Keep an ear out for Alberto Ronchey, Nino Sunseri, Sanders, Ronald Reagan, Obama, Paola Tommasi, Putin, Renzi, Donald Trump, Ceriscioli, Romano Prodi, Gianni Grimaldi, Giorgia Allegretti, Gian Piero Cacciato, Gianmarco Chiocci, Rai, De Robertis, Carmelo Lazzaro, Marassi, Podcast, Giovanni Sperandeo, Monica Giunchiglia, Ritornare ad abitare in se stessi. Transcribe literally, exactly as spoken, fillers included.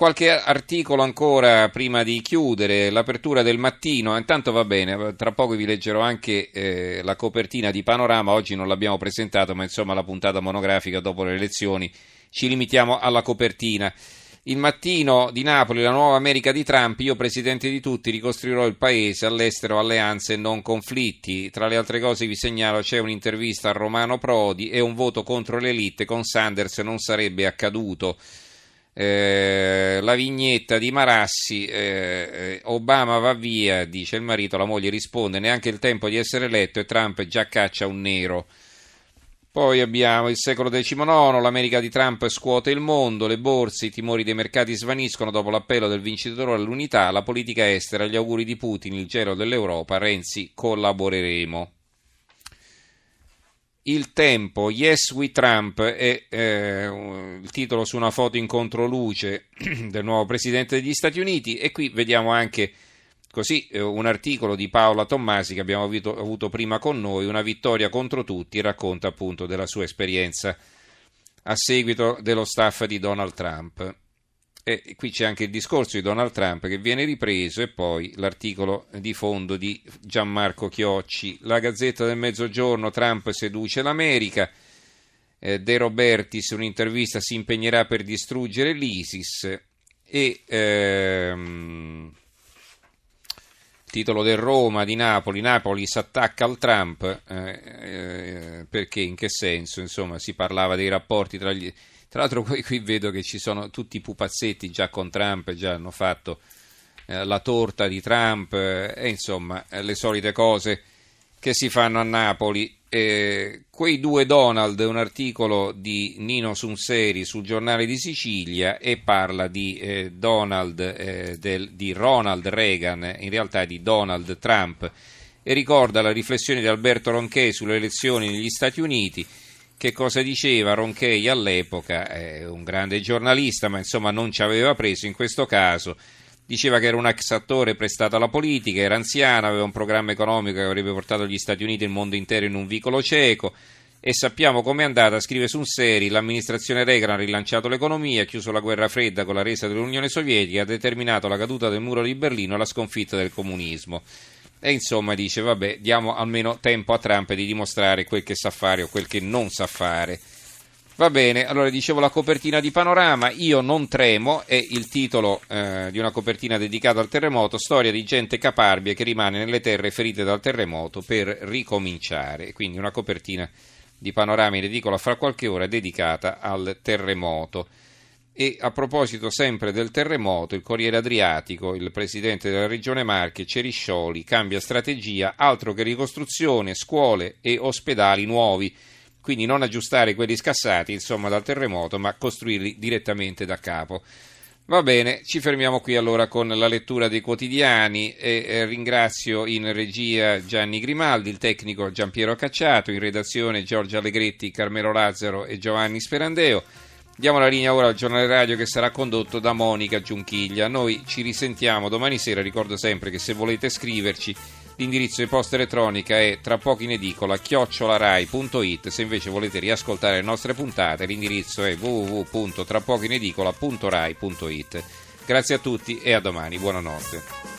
Qualche articolo ancora prima di chiudere, l'apertura del mattino, intanto va bene, tra poco vi leggerò anche eh, la copertina di Panorama, oggi non l'abbiamo presentato, ma insomma la puntata monografica dopo le elezioni, ci limitiamo alla copertina. Il mattino di Napoli, la nuova America di Trump, io presidente di tutti ricostruirò il paese, all'estero alleanze e non conflitti, tra le altre cose vi segnalo c'è un'intervista a Romano Prodi e un voto contro l'elite con Sanders non sarebbe accaduto. Eh, la vignetta di Marassi, eh, Obama va via, dice il marito, la moglie risponde neanche il tempo di essere eletto e Trump già caccia un nero. Poi abbiamo il secolo diciannove, l'America di Trump scuote il mondo, le borse, i timori dei mercati svaniscono dopo l'appello del vincitore all'unità, la politica estera, gli auguri di Putin, il gelo dell'Europa, Renzi, collaboreremo. Il Tempo, Yes we Trump, è eh, il titolo su una foto in controluce del nuovo presidente degli Stati Uniti e qui vediamo anche così eh, un articolo di Paola Tommasi che abbiamo avuto, avuto prima con noi, una vittoria contro tutti, racconta appunto della sua esperienza a seguito dello staff di Donald Trump. E qui c'è anche il discorso di Donald Trump che viene ripreso e poi l'articolo di fondo di Gianmarco Chiocci. La Gazzetta del Mezzogiorno, Trump seduce l'America, eh, De Robertis un'intervista, si impegnerà per distruggere l'ISIS e ehm, il titolo del Roma di Napoli, Napoli si attacca al Trump, eh, eh, perché in che senso? Insomma si parlava dei rapporti tra gli... Tra l'altro poi qui vedo che ci sono tutti i pupazzetti già con Trump, già hanno fatto eh, la torta di Trump eh, e insomma eh, le solite cose che si fanno a Napoli. Eh, quei due Donald, un articolo di Nino Sunseri sul Giornale di Sicilia e parla di, eh, Donald, eh, del, di Ronald Reagan, in realtà di Donald Trump, e ricorda la riflessione di Alberto Ronchey sulle elezioni negli Stati Uniti. Che cosa diceva Ronchey all'epoca, eh, un grande giornalista, ma insomma non ci aveva preso in questo caso, diceva che era un ex attore prestato alla politica, era anziano, aveva un programma economico che avrebbe portato gli Stati Uniti e il mondo intero in un vicolo cieco e sappiamo com'è andata, scrive Sunseri, l'amministrazione Reagan ha rilanciato l'economia, ha chiuso la guerra fredda con la resa dell'Unione Sovietica, ha determinato la caduta del muro di Berlino e la sconfitta del comunismo. E insomma dice, vabbè, diamo almeno tempo a Trump di dimostrare quel che sa fare o quel che non sa fare. Va bene, allora dicevo la copertina di Panorama, Io non tremo, è il titolo eh, di una copertina dedicata al terremoto, storia di gente caparbia che rimane nelle terre ferite dal terremoto per ricominciare. Quindi una copertina di Panorama in edicola fra qualche ora dedicata al terremoto. E a proposito sempre del terremoto, il Corriere Adriatico, il presidente della Regione Marche, Ceriscioli, cambia strategia, altro che ricostruzione, scuole e ospedali nuovi, quindi non aggiustare quelli scassati insomma dal terremoto, ma costruirli direttamente da capo. Va bene, ci fermiamo qui allora con la lettura dei quotidiani e ringrazio in regia Gianni Grimaldi, il tecnico Gian Piero Cacciato, in redazione Giorgia Allegretti, Carmelo Lazzaro e Giovanni Sperandeo. Diamo la linea ora al giornale radio che sarà condotto da Monica Giunchiglia. Noi ci risentiamo domani sera, ricordo sempre che se volete scriverci l'indirizzo di posta elettronica è tra poco in edicola chiocciola rai punto it, se invece volete riascoltare le nostre puntate l'indirizzo è w w w punto tra poco in edicola punto rai punto it. Grazie a tutti e a domani, buonanotte.